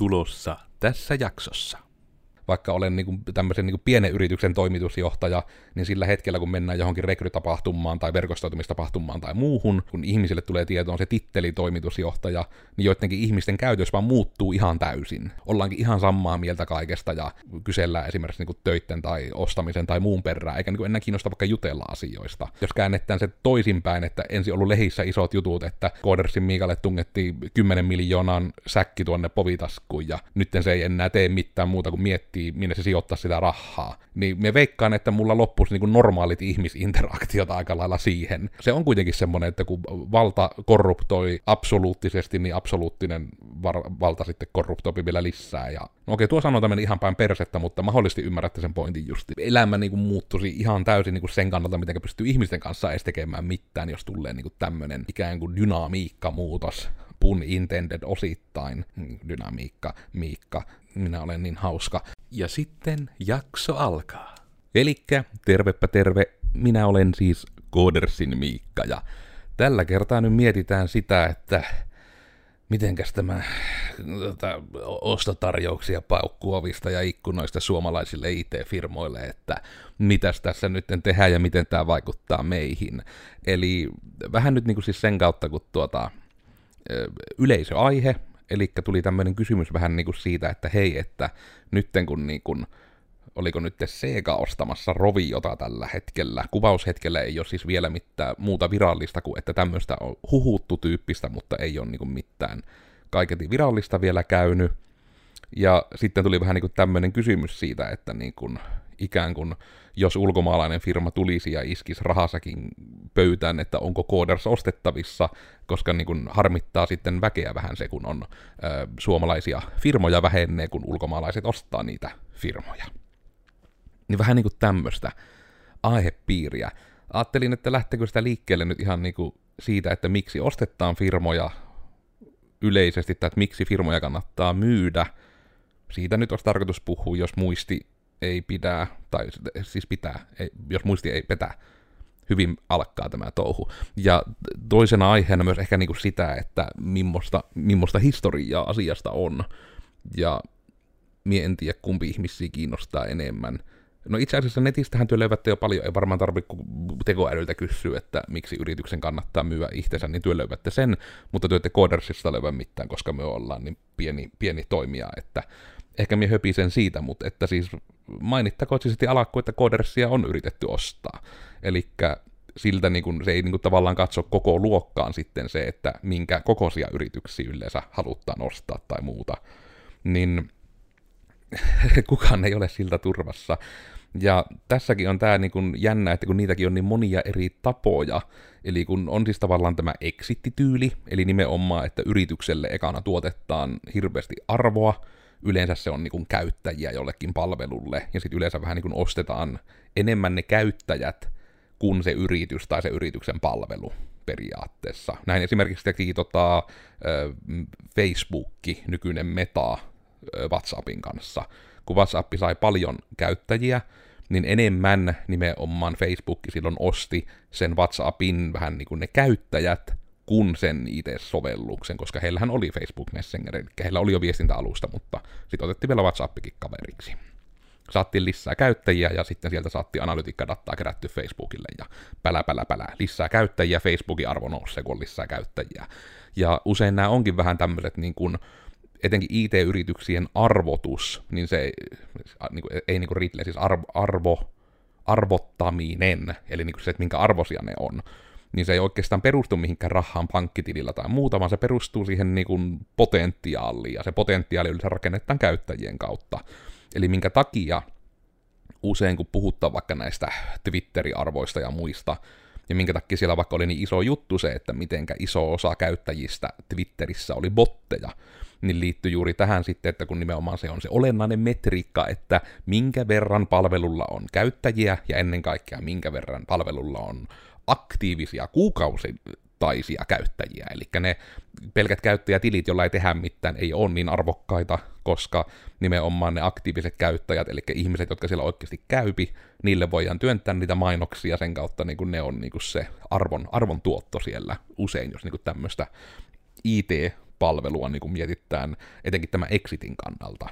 tulossa tässä jaksossa. Vaikka olen tämmöisen pienen yrityksen toimitusjohtaja, niin sillä hetkellä, kun mennään johonkin rekrytapahtumaan tai verkostoitumistapahtumaan tai muuhun, kun ihmisille tulee tietoon se titteli toimitusjohtaja, niin joidenkin ihmisten käytös vaan muuttuu ihan täysin. Ollaankin ihan samaa mieltä kaikesta ja kysellään esimerkiksi töitten tai ostamisen tai muun perään, eikä enää kiinnosta vaikka jutella asioista. Jos käännetään se toisinpäin, että ensin ollut lehissä isot jutut, että Koodersin Miikalle tungettiin 10 miljoonan säkki tuonne povitaskuun ja nyt se ei enää tee mitään muuta kuin miettiä, minne se sijoittaa sitä rahaa, niin me veikkaan, että mulla loppuisi normaalit ihmisinteraktiot aika lailla siihen. Se on kuitenkin semmoinen, että kun valta korruptoi absoluuttisesti, niin absoluuttinen valta sitten korruptoi vielä lisää. Ja no okei, tuo sanota meni ihan päin persettä, mutta mahdollisesti ymmärrätte sen pointin justi. Elämä muuttuisi ihan täysin sen kannalta, miten pystyy ihmisten kanssa edes tekemään mitään, jos tulee tämmöinen ikään kuin dynamiikkamuutos. Pun intended osittain. Dynamiikka, Miikka, minä olen niin hauska. Ja sitten jakso alkaa. Elikkä tervepä terve, minä olen siis Koodersin Miikka, ja tällä kertaa nyt mietitään sitä, että mitenkäs tämä ostotarjouksia paukkuu ovista ja ikkunoista suomalaisille IT-firmoille, että mitäs tässä nyt tehdään ja miten tämä vaikuttaa meihin. Eli vähän nyt siis sen kautta, kun yleisöaihe, eli tuli tämmöinen kysymys vähän siitä, että hei, että nytten kun oliko nyt Sega ostamassa Roviota tällä hetkellä, kuvaushetkellä ei ole siis vielä mitään muuta virallista kuin, että tämmöistä on huhuttu tyyppistä, mutta ei ole mitään kaiketin virallista vielä käynyt, ja sitten tuli vähän tämmöinen kysymys siitä, että ikään kuin jos ulkomaalainen firma tulisi ja iskisi rahasakin pöytään, että onko Kooders ostettavissa, koska harmittaa sitten väkeä vähän se, kun on suomalaisia firmoja vähenee, kun ulkomaalaiset ostaa niitä firmoja. Niin vähän tämmöistä aihepiiriä. Ajattelin, että lähteekö sitä liikkeelle nyt ihan siitä, että miksi ostetaan firmoja yleisesti, tai että miksi firmoja kannattaa myydä. Siitä nyt olisi tarkoitus puhua, jos muisti ei pidä, tai siis pitää, jos muisti ei petä. Hyvin alkaa tämä touhu. Ja toisena aiheena myös ehkä sitä, että millaista historiaa asiasta on. Ja mie en tiedä, kumpi ihmisiä kiinnostaa enemmän. No itse asiassa netistähän työ löydätte jo paljon, ei varmaan tarvitse tekoälyltä kysyä, että miksi yrityksen kannattaa myyä itsensä, niin työ löydätte sen, mutta työ ette Koodersista löydä mitään, koska me ollaan niin pieni toimija, että ehkä minä höpisen siitä, mutta että siis mainittakoon siis alakkoon, että Koodersia on yritetty ostaa. Eli siltä se ei tavallaan katso koko luokkaan sitten se, että minkä kokoisia yrityksiä yleensä haluttaan ostaa tai muuta. Niin kukaan ei ole siltä turvassa. Ja tässäkin on tämä jännä, että kun niitäkin on niin monia eri tapoja, eli kun on siis tavallaan tämä exit-tyyli, eli nimenomaan, että yritykselle ekana tuotetaan hirveästi arvoa, yleensä se on käyttäjiä jollekin palvelulle, ja sitten yleensä vähän ostetaan enemmän ne käyttäjät kuin se yritys tai se yrityksen palvelu periaatteessa. Näin esimerkiksi teki Facebookki, nykyinen Meta, WhatsAppin kanssa. Kun WhatsApp sai paljon käyttäjiä, niin enemmän nimenomaan Facebookki silloin osti sen WhatsAppin vähän ne käyttäjät, kun sen IT-sovelluksen, koska heillähän oli Facebook Messenger, eli heillä oli jo viestintäalusta, mutta sitten otettiin vielä WhatsAppikin kaveriksi. Saattiin lisää käyttäjiä, ja sitten sieltä saattiin analytiikkadataa kerätty Facebookille, ja pälä, lisää käyttäjiä, Facebookin arvo nousee, kun on lisää käyttäjiä. Ja usein nämä onkin vähän tämmöiset, etenkin IT-yrityksien arvotus, niin se ei riittele, siis arvottaminen, eli se, että minkä arvoisia ne on, niin se ei oikeastaan perustu mihinkään rahaan pankkitilillä tai muuta, vaan se perustuu siihen potentiaaliin, ja se potentiaali yleensä rakennetaan käyttäjien kautta. Eli minkä takia usein, kun puhutaan vaikka näistä Twitterin arvoista ja muista, ja minkä takia siellä vaikka oli niin iso juttu se, että mitenkä iso osa käyttäjistä Twitterissä oli botteja, niin liittyy juuri tähän sitten, että kun nimenomaan se on se olennainen metriikka, että minkä verran palvelulla on käyttäjiä, ja ennen kaikkea minkä verran palvelulla on aktiivisia kuukausittaisia käyttäjiä, eli ne pelkät käyttäjätilit, joilla ei tehdä mitään, ei ole niin arvokkaita, koska nimenomaan ne aktiiviset käyttäjät, eli ihmiset, jotka siellä oikeasti käypi, niille voidaan työntää niitä mainoksia sen kautta, ne on se arvon tuotto siellä usein, jos tämmöistä IT- palvelua niin kuin mietitään, etenkin tämä exitin kannalta.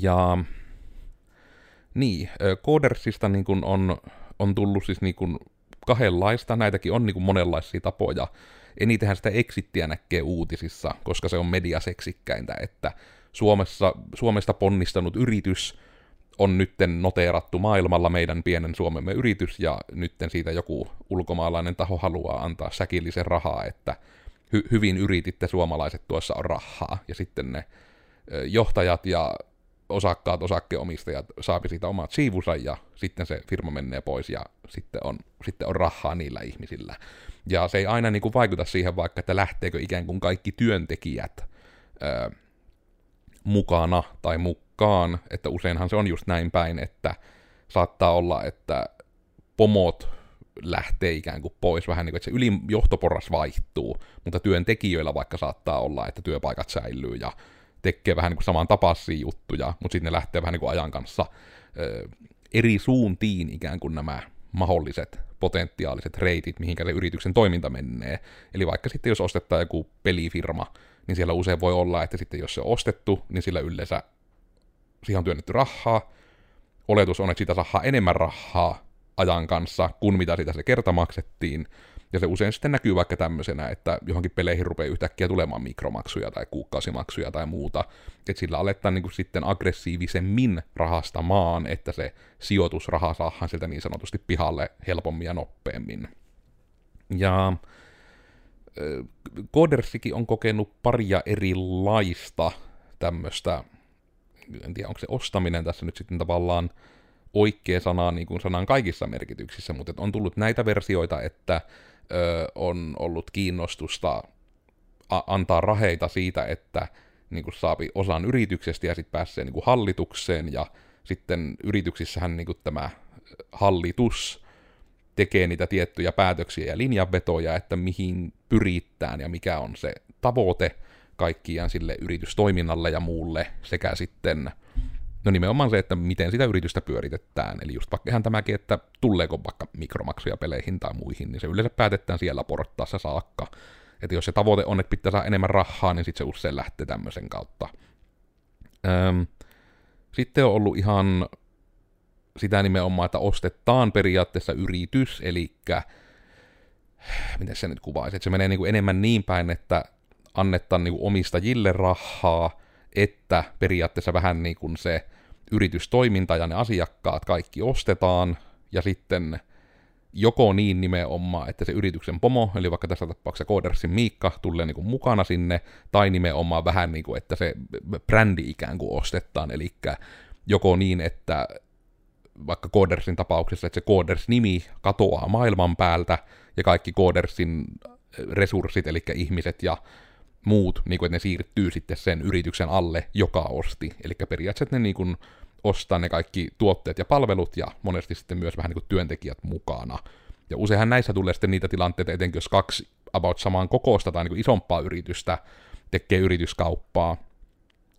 Ja niin, Koodersista niin kuin on tullut siis niin kuin kahdenlaista, näitäkin on niin kuin monenlaisia tapoja. Enitenhän sitä exittiä näkee uutisissa, koska se on mediaseksikkäintä, että Suomesta ponnistanut yritys on nytten noteerattu maailmalla, meidän pienen Suomemme yritys, ja nytten siitä joku ulkomaalainen taho haluaa antaa säkillisen rahaa, että hyvin yrititte, suomalaiset, tuossa on rahaa, ja sitten ne johtajat ja osakkaat, osakkeenomistajat saapi siitä omat siivunsa, ja sitten se firma menee pois, ja sitten on rahaa niillä ihmisillä. Ja se ei aina niin kuin vaikuta siihen vaikka, että lähteekö ikään kuin kaikki työntekijät mukana tai mukaan, että useinhan se on just näin päin, että saattaa olla, että pomot lähtee ikään kuin pois, vähän niin kuin, että se ylijohtoporras vaihtuu, mutta työntekijöillä vaikka saattaa olla, että työpaikat säilyy ja tekee vähän niin kuin samantapaisia juttuja, mutta sitten ne lähtee vähän niin kuin ajan kanssa eri suuntiin ikään kuin nämä mahdolliset potentiaaliset reitit, mihinkä se yrityksen toiminta menee. Eli vaikka sitten jos ostetaan joku pelifirma, niin siellä usein voi olla, että sitten jos se on ostettu, niin sillä yleensä siihen on työnnetty rahaa. Oletus on, että siitä saadaan enemmän rahaa ajan kanssa, kuin mitä sitä se kerta maksettiin. Ja se usein sitten näkyy vaikka tämmöisenä, että johonkin peleihin rupeaa yhtäkkiä tulemaan mikromaksuja tai kuukausimaksuja tai muuta. Että sillä aletaan niin kuin sitten aggressiivisemmin rahastamaan, että se sijoitusraha saadaan sieltä niin sanotusti pihalle helpommin ja nopeammin. Ja Koodersikin on kokenut paria erilaista tämmöistä, en tiedä onko se ostaminen tässä nyt sitten tavallaan oikea sana niin kuin sanan kaikissa merkityksissä, mutta on tullut näitä versioita, että on ollut kiinnostusta antaa raheita siitä, että niin kuin saapi osan yrityksestä ja sitten pääsee niin kuin hallitukseen, ja sitten yrityksissähän niin kuin tämä hallitus tekee niitä tiettyjä päätöksiä ja linjanvetoja, että mihin pyritään ja mikä on se tavoite kaikkiaan sille yritystoiminnalle ja muulle, sekä sitten no nimenomaan se, että miten sitä yritystä pyöritetään. Eli just vaikka ihan tämäkin, että tuleeko vaikka mikromaksuja peleihin tai muihin, niin se yleensä päätetään siellä portaassa saakka. Että jos se tavoite on, että pitää saada enemmän rahaa, niin sitten se usein lähtee tämmöisen kautta. Sitten on ollut ihan sitä nimenomaan, että ostetaan periaatteessa yritys, eli miten se nyt kuvaisi, että se menee niin kuin enemmän niin päin, että annetaan niin kuin omistajille rahaa, että periaatteessa vähän niin kuin se yritystoiminta ja ne asiakkaat kaikki ostetaan, ja sitten joko niin nimenomaan, että se yrityksen pomo, eli vaikka tässä tapauksessa Koodersin Miikka, tulee niin kuin mukana sinne, tai nimenomaan vähän niin kuin, että se brändi ikään kuin ostetaan, eli joko niin, että vaikka Koodersin tapauksessa, että se Kooders-nimi katoaa maailman päältä, ja kaikki Koodersin resurssit, eli ihmiset ja muut, niin kuin, että ne siirtyy sitten sen yrityksen alle, joka osti. Eli periaatteessa ne niin kuin ostaa ne kaikki tuotteet ja palvelut, ja monesti sitten myös vähän niin kuin työntekijät mukana. Ja useinhan näissä tulee sitten niitä tilanteita, etenkin jos kaksi about samaan kokoista tai niin kuin isompaa yritystä tekee yrityskauppaa,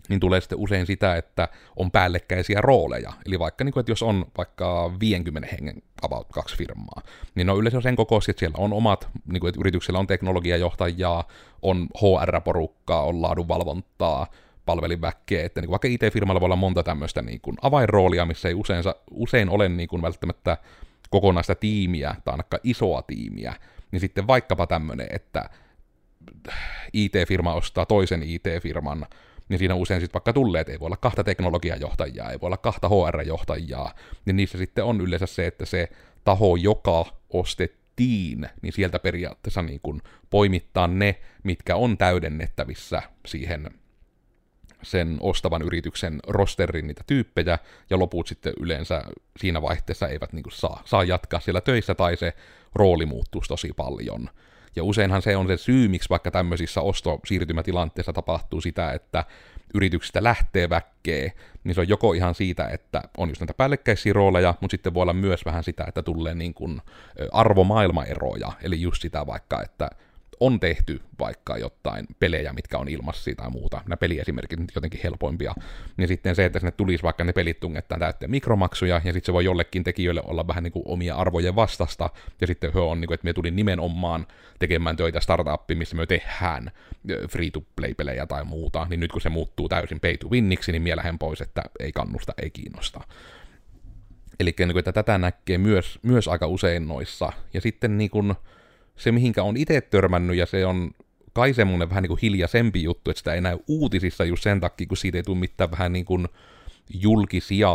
niin tulee sitten usein sitä, että on päällekkäisiä rooleja. Eli vaikka, niin kuin, että jos on vaikka 50 hengen about kaksi firmaa, niin on yleensä sen kokoisia, että siellä on omat, niin kuin, että yrityksellä on teknologiajohtajaa, on HR-porukkaa, on laadunvalvontaa, palveliväkkeä, että niin kuin, vaikka IT-firmalla voi olla monta tämmöistä niin kuin avainroolia, missä ei usein ole niin kuin, välttämättä kokonaista tiimiä tai ainakaan isoa tiimiä, niin sitten vaikkapa tämmöinen, että IT-firma ostaa toisen IT-firman, niin siinä usein sitten vaikka tulee, että ei voi olla kahta teknologiajohtajaa, ei voi olla kahta HR-johtajaa, niin niissä sitten on yleensä se, että se taho, joka ostettiin, niin sieltä periaatteessa niin kuin poimittaa ne, mitkä on täydennettävissä siihen sen ostavan yrityksen rosterin niitä tyyppejä, ja loput sitten yleensä siinä vaihteessa eivät niin kuin saa jatkaa siellä töissä, tai se rooli muuttuisi tosi paljon. Ja useinhan se on se syy, miksi vaikka tämmöisissä ostosiirtymätilanteissa tapahtuu sitä, että yrityksistä lähtee väkkeä, niin se on joko ihan siitä, että on just näitä päällekkäisiä rooleja, mutta sitten voi olla myös vähän sitä, että tulee niin kuin arvomaailmaeroja, eli just sitä vaikka, että on tehty vaikka jotain pelejä, mitkä on ilmassa tai muuta, nämä peliesimerkit nyt jotenkin helpoimpia, niin sitten se, että sinne tulisi vaikka ne pelit tungettaan täytteen mikromaksuja, ja sitten se voi jollekin tekijöille olla vähän niin kuin omia arvojen vastasta, ja sitten he on niin kuin, että me tulin nimenomaan tekemään töitä startuppiin, missä me tehdään free-to-play-pelejä tai muuta, niin nyt kun se muuttuu täysin pay-to-winniksi, niin mielähän pois, että ei kannusta, ei kiinnosta. Eli että tätä näkee myös aika usein noissa, ja sitten niin kuin se, mihinkä on itse törmännyt, ja se on kai semmoinen vähän niin kuin hiljaisempi juttu, että sitä ei näy uutisissa just sen takia, kun siitä ei tule mitään vähän niin kuin julkisia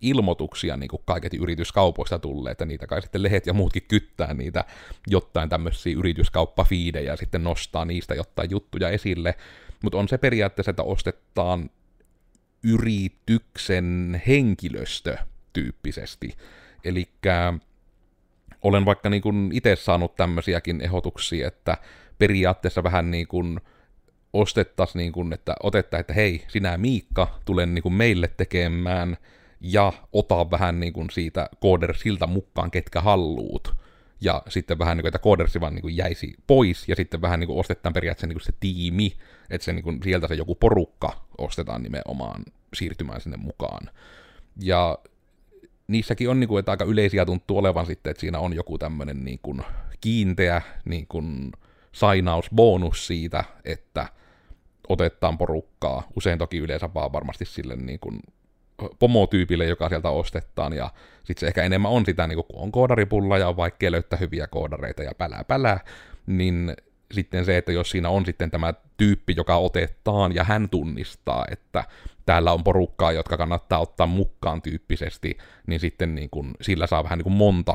ilmoituksia niin kuin kaiket yrityskaupoista tulee, että niitä kai sitten lehet ja muutkin kyttää niitä jotain tämmöisiä yrityskauppafiidejä ja sitten nostaa niistä jotain juttuja esille, mutta on se periaatteessa, että ostetaan yrityksen henkilöstö tyyppisesti, eli olen vaikka niin kuin itse saanut tämmöisiäkin ehdotuksia, että periaatteessa vähän niin kuin ostettaisiin, niin kuin, että otettaisiin, että hei, sinä Miikka, tule niin kuin meille tekemään ja ota vähän niin kuin siitä Koodersilta mukaan, ketkä halluut. Ja sitten vähän niin kuin, että Koodersi vaan niin kuin jäisi pois ja sitten vähän niin kuin ostetaan periaatteessa niin kuin se tiimi, että se niin kuin sieltä se joku porukka ostetaan nimenomaan siirtymään sinne mukaan. Ja niissäkin on, että aika yleisiä tuntuu olevan sitten, että siinä on joku tämmöinen kiinteä signausbonus siitä, että otetaan porukkaa, usein toki yleensä vaan varmasti sille pomotyypille, joka sieltä ostetaan, ja sitten se ehkä enemmän on sitä, kun on koodaripulla ja on vaikea löytää hyviä koodareita ja pälää, niin sitten se, että jos siinä on sitten tämä tyyppi, joka otetaan ja hän tunnistaa, että täällä on porukkaa, jotka kannattaa ottaa mukaan tyyppisesti, niin sitten niin kuin sillä saa vähän niin kuin monta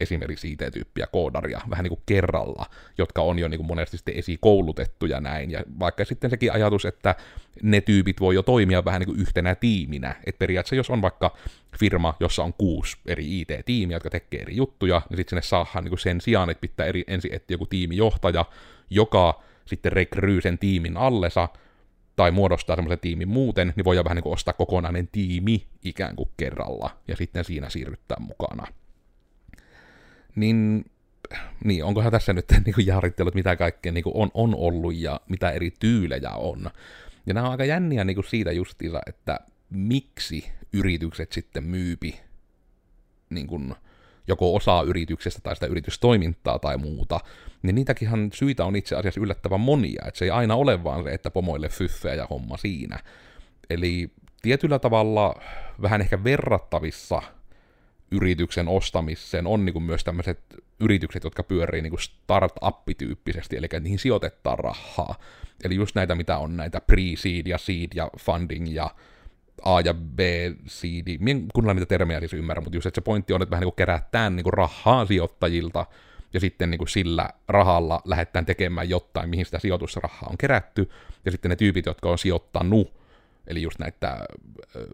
esimerkiksi IT-tyyppiä koodaria vähän niin kuin kerralla, jotka on jo niin kuin monesti sitten esikoulutettuja näin, ja vaikka sitten sekin ajatus, että ne tyypit voi jo toimia vähän niin kuin yhtenä tiiminä, että periaatteessa jos on vaikka firma, jossa on 6 eri IT-tiimiä, jotka tekee eri juttuja, niin sitten sinne saadaan niin kuin sen sijaan, että pitää ensin etsiä joku tiimijohtaja, joka sitten rekryy sen tiimin allesa, tai muodostaa semmoisen tiimin muuten, niin voidaan vähän niin kuin ostaa kokonainen tiimi ikään kuin kerralla, ja sitten siinä siirryttää mukana. Niin, onkohan tässä nyt niin jaarittelut, mitä kaikkea niin on ollut ja mitä eri tyylejä on. Ja nämä on aika jänniä niin siitä justiinsa, että miksi yritykset sitten myypi niin joko osaa yrityksestä tai sitä yritystoimintaa tai muuta, niin niitäkinhan syitä on itse asiassa yllättävän monia, että se ei aina ole vaan se, että pomoille fyffeä ja homma siinä. Eli tietyllä tavalla vähän ehkä verrattavissa yrityksen ostamiseen on niin myös tämmöiset yritykset, jotka pyörii niin start-up-tyyppisesti, eli niihin sijoitetaan rahaa. Eli just näitä, mitä on näitä pre-seed ja seed ja funding ja A ja B seed, minä en kunnolla niitä termejä siis ymmärrä, mutta just että se pointti on, että vähän niin kuin kerätään niin rahaa sijoittajilta, ja sitten niin kuin sillä rahalla lähdetään tekemään jotain, mihin sitä sijoitusrahaa on kerätty, ja sitten ne tyypit, jotka on sijoittanut, eli just näitä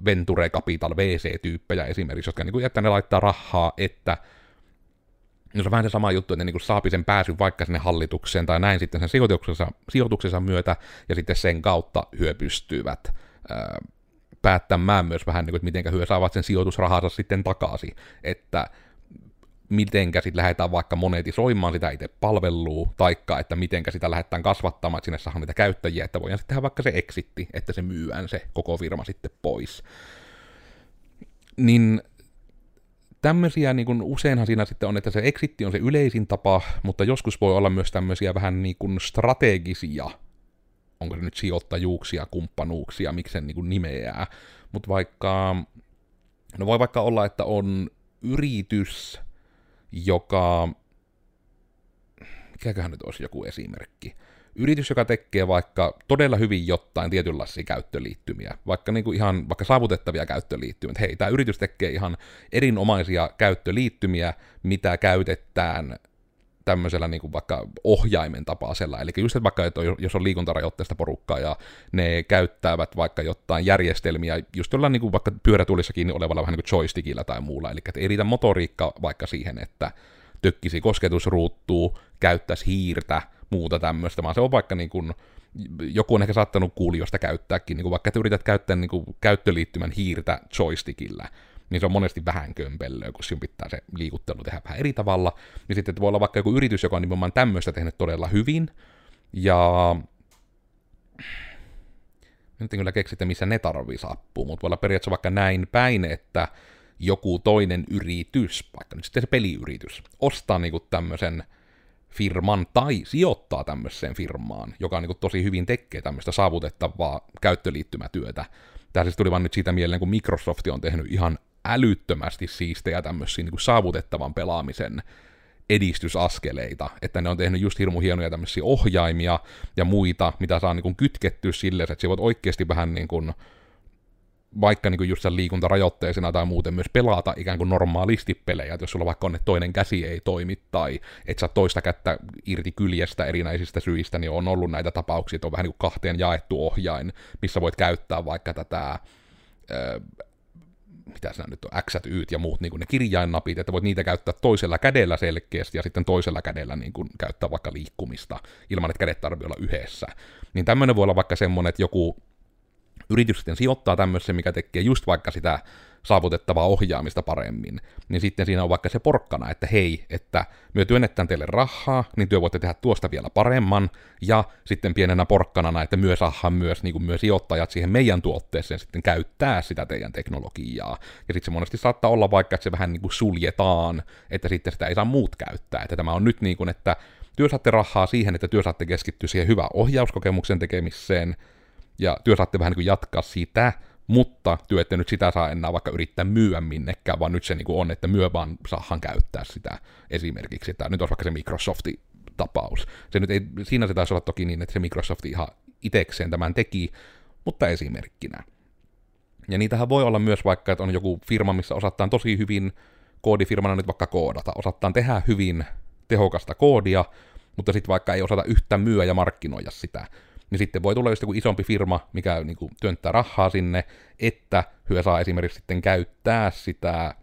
Venture Capital VC-tyyppejä esimerkiksi, jotka niin kuin, että ne laittaa rahaa, että no se on vähän se sama juttu, että ne niin kuin saapi sen pääsyn vaikka sinne hallitukseen tai näin sitten sen sijoituksensa myötä, ja sitten sen kautta hyö pystyvät päättämään myös vähän, niin kuin, että mitenkä hyö saavat sen sijoitusrahansa sitten takaisin, että mitenkä sitten lähdetään vaikka monetisoimaan sitä itse palvelua, taikka että mitenkä sitä lähdetään kasvattamaan, että sinne saadaan niitä käyttäjiä, että voidaan sitten tehdä vaikka se exitti, että se myyään se koko firma sitten pois. Niin tämmöisiä niin kun useinhan siinä sitten on, että se exitti on se yleisin tapa, mutta joskus voi olla myös tämmöisiä vähän niin kuin strategisia, onko se nyt sijoittajuuksia, kumppanuuksia, miksi sen niin kuin nimeää, mutta vaikka, no voi vaikka olla, että on yritys, joka, mikäköhän nyt olisi joku esimerkki, yritys, joka tekee vaikka todella hyvin jotain tietynlaisia käyttöliittymiä, vaikka niinku ihan vaikka saavutettavia käyttöliittymiä, hei, tämä yritys tekee ihan erinomaisia käyttöliittymiä, mitä käytetään tämmöisellä niinku vaikka ohjaimen tapaisella, eli just että vaikka, että jos on liikuntarajoitteista porukkaa ja ne käyttävät vaikka jotain järjestelmiä, just jollain niinku vaikka pyörätuolissa kiinni olevalla vähän niin kuin joystickilla tai muulla, eli että ei riitä motoriikka vaikka siihen, että tökkisi kosketusruuttuu, käyttäisi hiirtä, muuta tämmöistä, vaan se on vaikka niin kuin, joku on ehkä saattanut kuulijoista käyttääkin, niin kuin vaikka että yrität käyttää niin kuin käyttöliittymän hiirtä joystickillä, niin se on monesti vähän kömpelöä, kun sinun pitää se liikuttelu tehdä vähän eri tavalla. Ja sitten voi olla vaikka joku yritys, joka on nimenomaan tämmöistä tehnyt todella hyvin, ja nyt en kyllä keksi, että missä ne tarvitsisi appua, mutta voi olla periaatteessa vaikka näin päin, että joku toinen yritys, vaikka nyt sitten se peliyritys, ostaa niinku tämmöisen firman tai sijoittaa tämmöiseen firmaan, joka niinku tosi hyvin tekee tämmöistä saavutettavaa käyttöliittymätyötä. Tämä siis tuli vaan nyt siitä mieleen, kun Microsoft on tehnyt ihan älyttömästi siistejä tämmöisiä niinku saavutettavan pelaamisen edistysaskeleita, että ne on tehnyt just hirmu hienoja tämmöisiä ohjaimia ja muita, mitä saa niinku kytkettyä silleen, että sä voit oikeasti vähän niin kuin vaikka niin kuin just sen liikuntarajoitteisena tai muuten myös pelata ikään kuin normaalisti pelejä, että jos sulla vaikka on, että toinen käsi ei toimi tai et sä toista kättä irti kyljestä erinäisistä syistä, niin on ollut näitä tapauksia, että on vähän niin kuin kahteen jaettu ohjain, missä voit käyttää vaikka tätä mitä sinä nyt on, X:t, Y:t ja muut, niin kuin ne kirjainnapit, että voit niitä käyttää toisella kädellä selkeästi ja sitten toisella kädellä niin kuin käyttää vaikka liikkumista ilman, että kädet tarvitsee olla yhdessä. Niin tämmöinen voi olla vaikka semmoinen, että joku yritys sitten sijoittaa tämmöisen, mikä tekee just vaikka sitä saavutettavaa ohjaamista paremmin, niin sitten siinä on vaikka se porkkana, että hei, että me työnnetään teille rahaa, niin työ voitte tehdä tuosta vielä paremman, ja sitten pienenä porkkanana, että myös saadaan myös, niin kuin myös sijoittajat siihen meidän tuotteeseen sitten käyttää sitä teidän teknologiaa, ja sitten se monesti saattaa olla vaikka, että se vähän niin kuin suljetaan, että sitten sitä ei saa muut käyttää, että tämä on nyt niin kuin, että työ saatte rahaa siihen, että työ saatte keskittyä siihen hyvään ohjauskokemuksen tekemiseen, ja työ saatte vähän niin kuin jatkaa sitä, mutta työ ette nyt sitä saa enää vaikka yrittää myyä minnekään, vaan nyt se niin kuin on, että myö vaan saadaan käyttää sitä esimerkiksi. Tämä nyt olisi vaikka se Microsoftin tapaus. Se nyt ei, siinä se taisi olla toki niin, että se Microsoft ihan itekseen tämän teki, mutta esimerkkinä. Ja niitähän voi olla myös vaikka, että on joku firma, missä osataan tosi hyvin koodifirmana nyt vaikka koodata, osataan tehdä hyvin tehokasta koodia, mutta sitten vaikka ei osata yhtään myyä ja markkinoida sitä. Niin sitten voi tulla just joku isompi firma, mikä niin kuin työntää rahaa sinne, että hyö saa esimerkiksi sitten käyttää sitä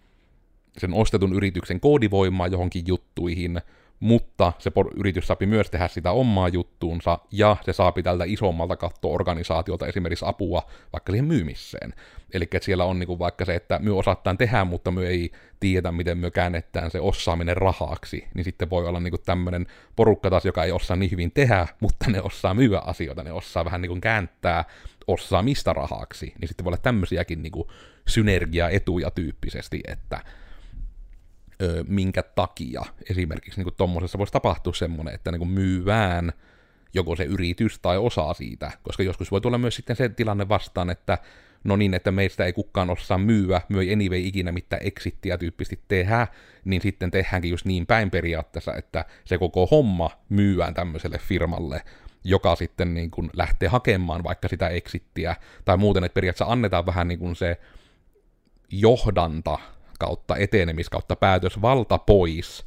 sen ostetun yrityksen koodivoimaa johonkin juttuihin, mutta se yritys saapi myös tehdä sitä omaa juttuunsa, ja se saapi tältä isommalta katto-organisaatiolta esimerkiksi apua vaikka siihen myymiseen. Eli että siellä on niin kuin vaikka se, että myö osataan tehdä, mutta myö ei tiedä, miten myö käännettään se osaaminen rahaksi, niin sitten voi olla niin kuin tämmöinen porukka taas, joka ei osaa niin hyvin tehdä, mutta ne osaa myyä asioita, ne osaa vähän niin kuin kääntää osaamista rahaksi, niin sitten voi olla tämmöisiäkin niin kuin synergiaetuja tyyppisesti, että minkä takia esimerkiksi niin tuommoisessa voisi tapahtua semmoinen, että niin myyvään joko se yritys tai osaa siitä, koska joskus voi tulla myös sitten se tilanne vastaan, että no niin, että meistä ei kukaan osaa myyä, myö ei anyway ikinä mitään exittiä tyyppisesti tehdä, niin sitten tehdäänkin just niin päin periaatteessa, että se koko homma myyään tämmöiselle firmalle, joka sitten niin kuin lähtee hakemaan vaikka sitä exittiä, tai muuten, että periaatteessa annetaan vähän niin kuin se johdanta, kautta etenemis kautta päätösvalta pois,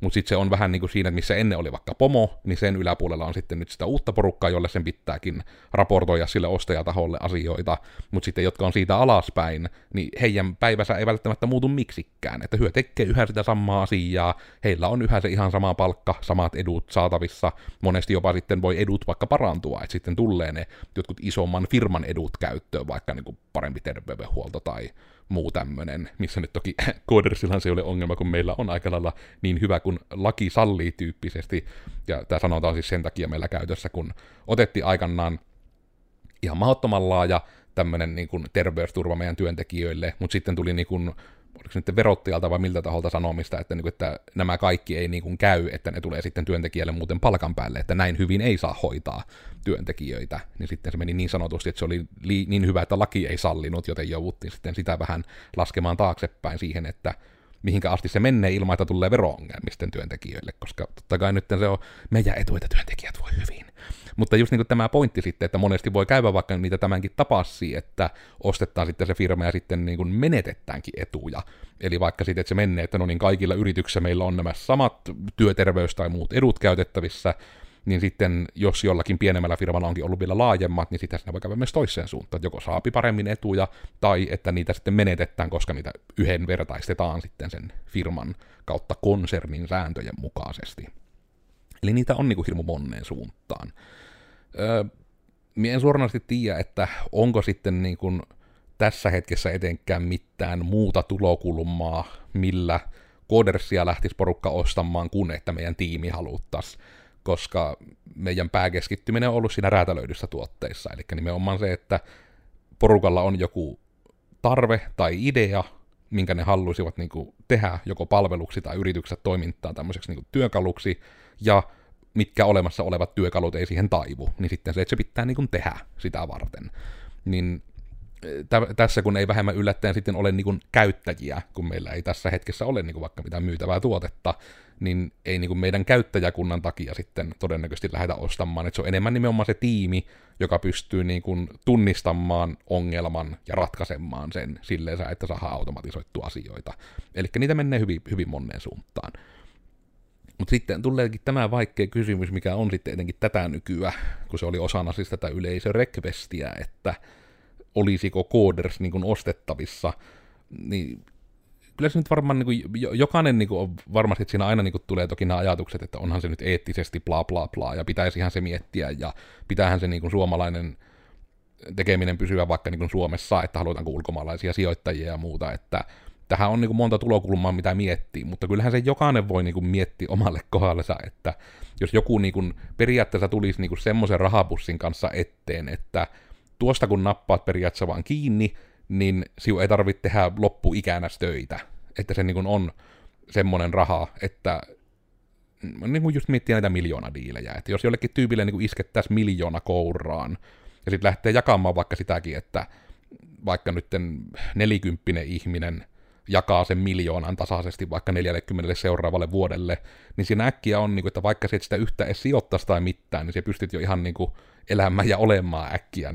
mutta sitten se on vähän niin kuin siinä, missä ennen oli vaikka pomo, niin sen yläpuolella on sitten nyt sitä uutta porukkaa, jolle sen pitääkin raportoida sille ostajataholle asioita, mutta sitten jotka on siitä alaspäin, niin heidän päivänsä ei välttämättä muutu miksikään, että hyö tekee yhä sitä samaa asiaa, heillä on yhä se ihan sama palkka, samat edut saatavissa, monesti jopa sitten voi edut vaikka parantua, että sitten tulee ne jotkut isomman firman edut käyttöön, vaikka niin kuin parempi terveydenhuolto tai muu tämmöinen, missä nyt toki Koodersillahan se ei ole ongelma, kun meillä on aika lailla niin hyvä kuin laki sallii tyyppisesti, ja tämä sanotaan siis sen takia meillä käytössä, kun otettiin aikanaan ihan mahdottoman laaja tämmöinen niin kuin terveysturva meidän työntekijöille, mutta sitten tuli niin kuin, oliko se nyt verottajalta vai miltä taholta sanomista, että, niin kuin, että nämä kaikki ei niin kuin käy, että ne tulee sitten työntekijälle muuten palkan päälle, että näin hyvin ei saa hoitaa työntekijöitä, niin sitten se meni niin sanotusti, että se oli niin hyvä, että laki ei sallinut, joten jouduttiin sitten sitä vähän laskemaan taaksepäin siihen, että mihinkä asti se menee ilman, että tulee vero-ongelmisten työntekijöille, koska totta kai nyt se on meidän etu, että työntekijät voi hyvin. Mutta just niin kuin tämä pointti sitten, että monesti voi käydä vaikka niitä tämänkin tapassia, että ostetaan sitten se firma ja sitten niin kuin menetetäänkin etuja. Eli vaikka sitten, että se menee, että no niin kaikilla yrityksissä meillä on nämä samat työterveys tai muut edut käytettävissä, niin sitten jos jollakin pienemmällä firmalla onkin ollut vielä laajemmat, niin sitten ne voi käydä myös toiseen suuntaan, joko saapi paremmin etuja, tai että niitä sitten menetetään, koska niitä yhdenvertaistetaan sitten sen firman kautta konsernin sääntöjen mukaisesti. Eli niitä on niin kuin hirmu monneen suuntaan. Mie en suoranaisesti tiedä, että onko sitten niin kuin tässä hetkessä etenkään mitään muuta tulokulmaa, millä Koodersia lähtisi porukka ostamaan, kun että meidän tiimi haluttaisiin, koska meidän pääkeskittyminen on ollut siinä räätälöidyssä tuotteissa, eli nimenomaan se, että porukalla on joku tarve tai idea, minkä ne haluaisivat niin kuin tehdä joko palveluksi tai yritykset toimintaan tämmöiseksi niin kuin työkaluksi, ja mitkä olemassa olevat työkalut ei siihen taivu, niin sitten se, että se pitää niin kuin tehdä sitä varten. Niin tässä kun ei vähemmän yllättäen sitten ole niin kuin käyttäjiä, kun meillä ei tässä hetkessä ole niin kuin vaikka mitään myytävää tuotetta, niin ei niin kuin meidän käyttäjäkunnan takia sitten todennäköisesti lähdetä ostamaan, että se on enemmän nimenomaan se tiimi, joka pystyy niin kuin tunnistamaan ongelman ja ratkaisemaan sen silleen, että saadaan automatisoittua asioita. Eli niitä menee hyvin, hyvin moneen suuntaan. Mutta sitten tuleekin tämä vaikea kysymys, mikä on sitten etenkin tätä nykyä, kun se oli osana siis tätä yleisörekvestiä, että olisiko Kooders niin kuin ostettavissa, niin kyllä se nyt varmaan, niin kuin, jokainen niin kuin on varmasti, että siinä aina niin kuin tulee toki nämä ajatukset, että onhan se nyt eettisesti bla bla bla, ja pitäisihän se miettiä, ja pitäähän se niin kuin suomalainen tekeminen pysyä vaikka niin kuin Suomessa, että halutaanko ulkomaalaisia sijoittajia ja muuta, että tähän on niin kuin monta tulokulmaa, mitä miettii, mutta kyllähän se jokainen voi niin kuin miettiä omalle kohdallensa, että jos joku niin kuin periaatteessa tulisi niin kuin semmoisen rahapussin kanssa etteen, että tuosta kun nappaat periaatteessa vaan kiinni, niin sinun ei tarvitse tehdä loppuikänäs töitä, että se niin kuin on semmoinen raha, että niin kuin just miettii näitä miljoonadiilejä, että jos jollekin tyypille niin kuin iskettäisiin 1 000 000 kouraan, ja sitten lähtee jakamaan vaikka sitäkin, että vaikka nyt 40 ihminen jakaa sen 1 000 000 tasaisesti vaikka 40 seuraavalle vuodelle, niin siinä äkkiä on, että vaikka se sitä yhtä edes sijoittaisi tai mitään, niin se pystyt jo ihan elämään ja olemaan äkkiä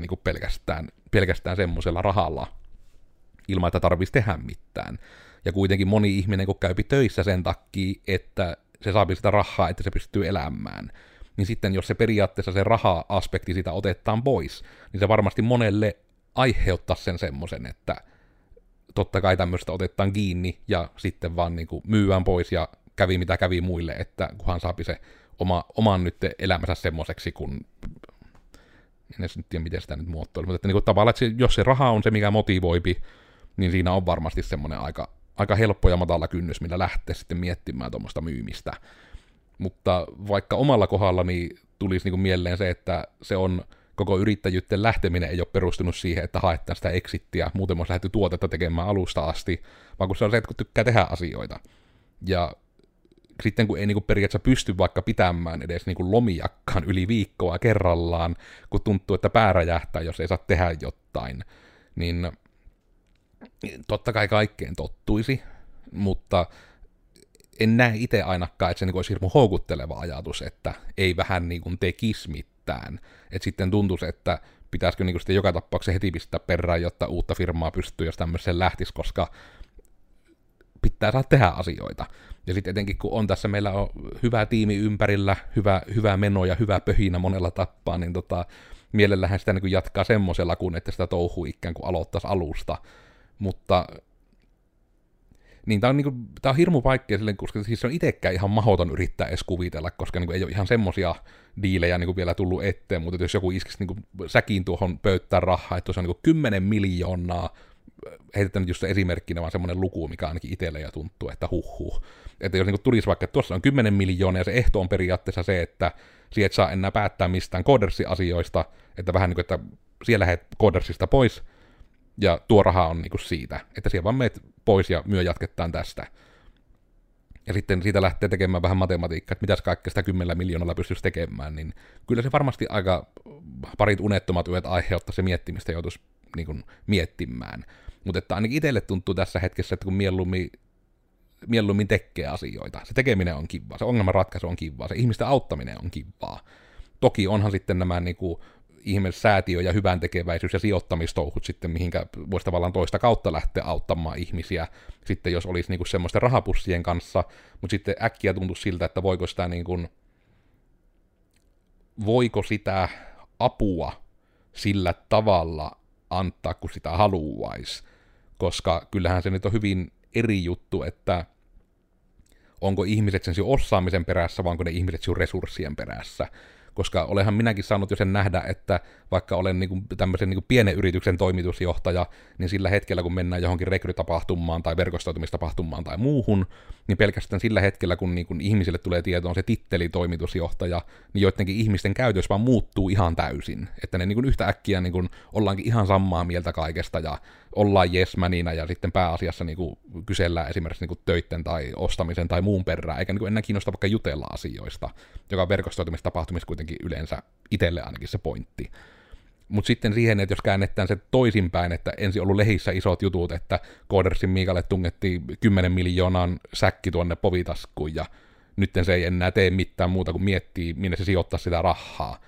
pelkästään semmoisella rahalla, ilman että tarvitsisi tehdä mitään. Ja kuitenkin moni ihminen, kun käypi töissä sen takia, että se saapi sitä rahaa, että se pystyy elämään, niin sitten jos se periaatteessa se raha-aspekti sitä otetaan pois, niin se varmasti monelle aiheuttaa sen semmoisen, että totta kai tämmöistä otetaan kiinni ja sitten vaan niin kuin myyään pois ja kävi mitä kävi muille, että kunhan saapi se oman nyt elämänsä semmoiseksi, kun en edes nyt tiedä, miten sitä nyt muotoilu, mutta että niin kuin tavallaan, että jos se raha on se, mikä motivoipi, niin siinä on varmasti semmoinen aika helppo ja matala kynnys, millä lähtee sitten miettimään tuommoista myymistä. Mutta vaikka omalla kohdallani tulisi niin kuin mieleen se, että se on koko yrittäjyyden lähteminen ei ole perustunut siihen, että haetaan sitä exittiä, muuten olisi lähdetty tuotetta tekemään alusta asti, vaan kun se on se, että kun tykkää tehdä asioita. Ja sitten kun ei niin kuin periaatteessa pysty vaikka pitämään edes niin kuin lomiakkaan yli viikkoa kerrallaan, kun tuntuu, että pää räjähtää, jos ei saa tehdä jotain, niin totta kai kaikkeen tottuisi, mutta en näe itse ainakaan, että se niin kuin olisi hirveän houkutteleva ajatus, että ei vähän niin kuin tekisi mitään. Että sitten tuntuisi, että pitäisikö niin kuin sitten joka tapauksessa heti pistää perään, jotta uutta firmaa pystyy, jos tämmöiseen lähtisi, koska pitää saada tehdä asioita. Ja sitten etenkin, kun on tässä, meillä on hyvä tiimi ympärillä, hyvä meno ja hyvä pöhinä monella tappaa, niin mielellähän sitä niin kuin jatkaa semmoisella, kun että sitä touhuu ikään kuin aloittaisi alusta. Mutta niin tämä on, on hirmu vaikea silleen, koska siis se on itsekään ihan mahdoton yrittää edes kuvitella, koska niin kuin, ei ole ihan semmoisia diilejä niin kuin vielä tullut eteen, mutta jos joku iskisi niin kuin säkiin tuohon pöyttään rahaa, että se on niin kuin 10 miljoonaa, heitetään just esimerkkinä vaan semmoinen luku, mikä ainakin itselle jo tuntuu, että huhhuh. Että jos niin kuin tulisi vaikka, että tuossa on 10 miljoonaa, ja se ehto on periaatteessa se, että siihen et saa enää päättää mistään Koodersi-asioista, että vähän niin kuin, että siellä lähdet Koodersista pois, ja tuo raha on niinku siitä, että siellä vaan meet pois ja myö jatketaan tästä. Ja sitten siitä lähtee tekemään vähän matematiikkaa, että mitäs kaikkea sitä 10 miljoonalla pystyisi tekemään, niin kyllä se varmasti aika parit unettomat yöt aiheuttaa se miettimistä, joutuisi niinku miettimään. Mutta että ainakin itselle tuntuu tässä hetkessä, että kun mieluummin tekee asioita, se tekeminen on kivaa, se ongelmanratkaisu on kivaa, se ihmisten auttaminen on kivaa. Toki onhan sitten nämä niinku ihmissäätiö ja hyvän tekeväisyys ja sijoittamistouhut sitten, mihinkä voisi tavallaan toista kautta lähteä auttamaan ihmisiä, sitten jos olisi niinku semmoisten rahapussien kanssa, mutta sitten äkkiä tuntuisi siltä, että voiko sitä apua sillä tavalla antaa, kun sitä haluaisi, koska kyllähän se nyt on hyvin eri juttu, että onko ihmiset sen osaamisen perässä, vaan onko ne ihmiset sinun resurssien perässä, koska olenhan minäkin saanut jo sen nähdä, että vaikka olen niin kuin tämmöisen niin kuin pienen yrityksen toimitusjohtaja, niin sillä hetkellä, kun mennään johonkin rekrytapahtumaan tai verkostoitumistapahtumaan tai muuhun, niin pelkästään sillä hetkellä, kun niin kuin ihmisille tulee tietoon se titteli toimitusjohtaja, niin joidenkin ihmisten käytös vaan muuttuu ihan täysin, että ne niin kuin yhtä äkkiä niin kuin ollaankin ihan samaa mieltä kaikesta ja ollaan jesmäninä ja sitten pääasiassa niin kuin kysellään esimerkiksi niin kuin töitten tai ostamisen tai muun perään, eikä niin kuin enää kiinnosta vaikka jutella asioista, joka on verkostoitumistapahtumissa kuitenkin yleensä itselle ainakin se pointti. Mutta sitten siihen, että jos käännetään se toisinpäin, että ensin ollut lehissä isot jutut, että Koodersin Miikalle tungettiin 10 miljoonan säkki tuonne povitaskuun ja nyt se ei enää tee mitään muuta kuin miettii, minne se sijoittaa sitä rahaa.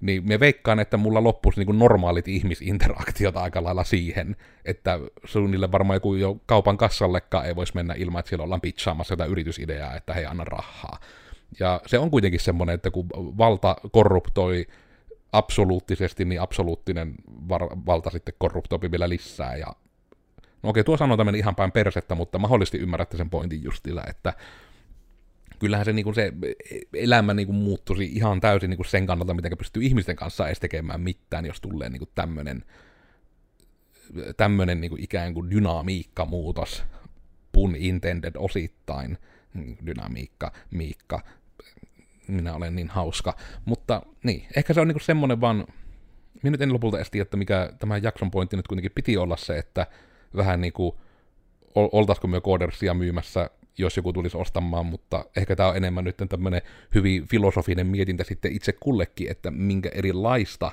Niin me veikkaan, että mulla loppuisi niin normaalit ihmisinteraktiot aika lailla siihen, että suunnille varmaan joku jo kaupan kassallekaan ei voisi mennä ilman, että siellä ollaan pitchaamassa jotain yritysideaa, että hei, anna rahaa. Ja se on kuitenkin semmoinen, että kun valta korruptoi absoluuttisesti, niin absoluuttinen valta sitten korruptoi vielä lisää. Ja no okei, tuo sanonta meni ihan päin persettä, mutta mahdollisesti ymmärrätte sen pointin justilla, että kyllähän se, niin kuin se elämä niin kuin muuttuisi ihan täysin niin kuin sen kannalta, miten pystyy ihmisten kanssa edes tekemään mitään, jos tulee niin kuin tämmöinen niin kuin ikään kuin dynamiikkamuutos, pun intended osittain, dynamiikka, minä olen niin hauska, mutta niin, ehkä se on niin kuin semmoinen vaan, minä nyt en lopulta edes tiedä, että mikä tämän jakson pointti nyt kuitenkin piti olla se, että vähän niin kuin oltaisiko me Koodersia myymässä, jos joku tulisi ostamaan, mutta ehkä tämä on enemmän nyt tämmöinen hyvin filosofinen mietintä sitten itse kullekin, että minkä erilaista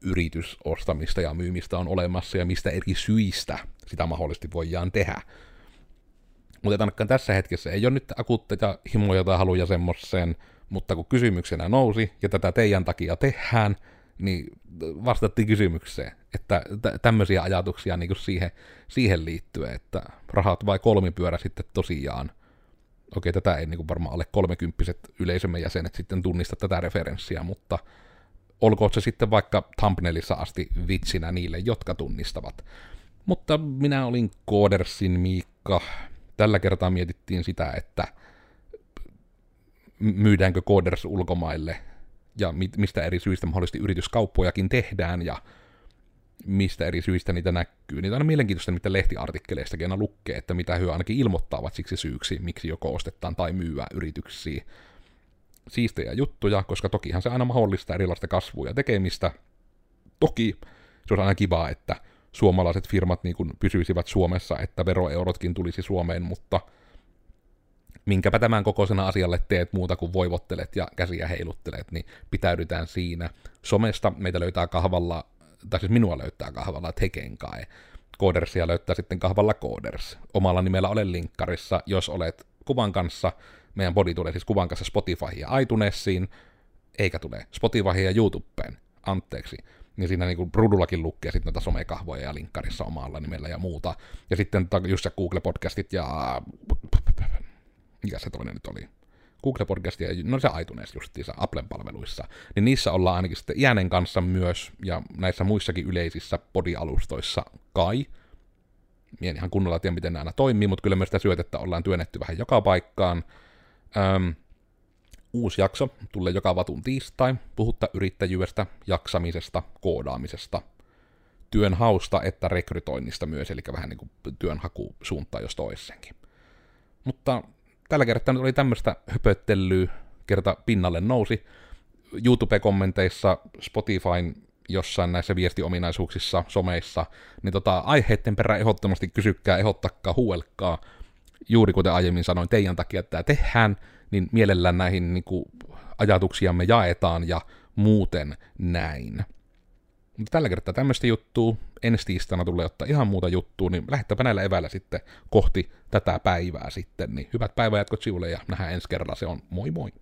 yritysostamista ja myymistä on olemassa ja mistä eri syistä sitä mahdollisesti voidaan tehdä. Mutta ainakaan tässä hetkessä ei ole nyt akuutteja himoja tai haluja semmoiseen, mutta kun kysymyksenä nousi ja tätä teidän takia tehdään, niin vastattiin kysymykseen, että tämmöisiä ajatuksia niin kuin siihen liittyen, että rahat vai kolmipyörä sitten tosiaan. Okei, tätä ei niin kuin varmaan alle 30 yleisömme jäsenet sitten tunnista tätä referenssiä, mutta olkoon se sitten vaikka thumbnailissa asti vitsinä niille, jotka tunnistavat. Mutta minä olin Koodersin Miikka. Tällä kertaa mietittiin sitä, että myydäänkö Kooders ulkomaille, ja mistä eri syistä mahdollisesti yrityskauppojakin tehdään, ja mistä eri syistä niitä näkyy. Niitä on aina mielenkiintoista, mitä lehtiartikkeleistakin aina lukee, että mitä he ainakin ilmoittavat siksi syyksi, miksi joko ostetaan tai myyvää yrityksiä. Siistejä juttuja, koska tokihan se aina mahdollistaa erilaista kasvua ja tekemistä. Toki se on aina kivaa, että suomalaiset firmat niin kuin pysyisivät Suomessa, että veroeurotkin tulisi Suomeen, mutta minkäpä tämän kokoisena asialle teet muuta kuin voivottelet ja käsiä heiluttelet, niin pitäydytään siinä. Somesta meitä löytää kahvalla, tai siis minua löytää kahvalla Tekenkai. Koodersia löytää sitten kahvalla Kooders. Omalla nimellä olen linkkarissa, jos olet kuvan kanssa. Meidän body tulee siis kuvan kanssa Spotifyhin ja iTunesiin, eikä tule Spotifyhin ja YouTubeen, anteeksi. Niin siinä niin ruudullakin lukee sitten noita somekahvoja ja linkkarissa omalla nimellä ja muuta. Ja sitten just se Google-podcastit ja mikä se toinen nyt oli? Google Podcast ja no se iTunes justiinsa Applen palveluissa, niin niissä ollaan ainakin sitten iänen kanssa myös, ja näissä muissakin yleisissä podialustoissa kai. Mie en ihan kunnolla tiedä, miten nämä aina toimii, mutta kyllä myös sitä syötettä ollaan työnnetty vähän joka paikkaan. Uusi jakso tulee joka vatun tiistai, puhuttaa yrittäjyydestä, jaksamisesta, koodaamisesta, työnhausta että rekrytoinnista myös, eli vähän niin kuin työnhakusuuntaan jos toiseenkin. Mutta tällä kertaa nyt oli tämmöistä höpöttelyä, kerta pinnalle nousi. YouTube-kommenteissa, Spotifyn jossain näissä viestiominaisuuksissa, someissa, niin aiheiden perään ehdottomasti kysykkää, ehdottakaa, huuelkaa. Juuri kuten aiemmin sanoin, teidän takia tämä tehdään, niin mielellään näihin niin kuin, ajatuksiamme jaetaan ja muuten näin. Mutta tällä kertaa tämmöistä juttua, ensi tiistaina tulee ottaa ihan muuta juttua, niin lähdetäänpä näillä eväillä sitten kohti tätä päivää sitten, niin hyvät päivänjatkot sivulle ja nähdään ensi kerralla, se on moi moi!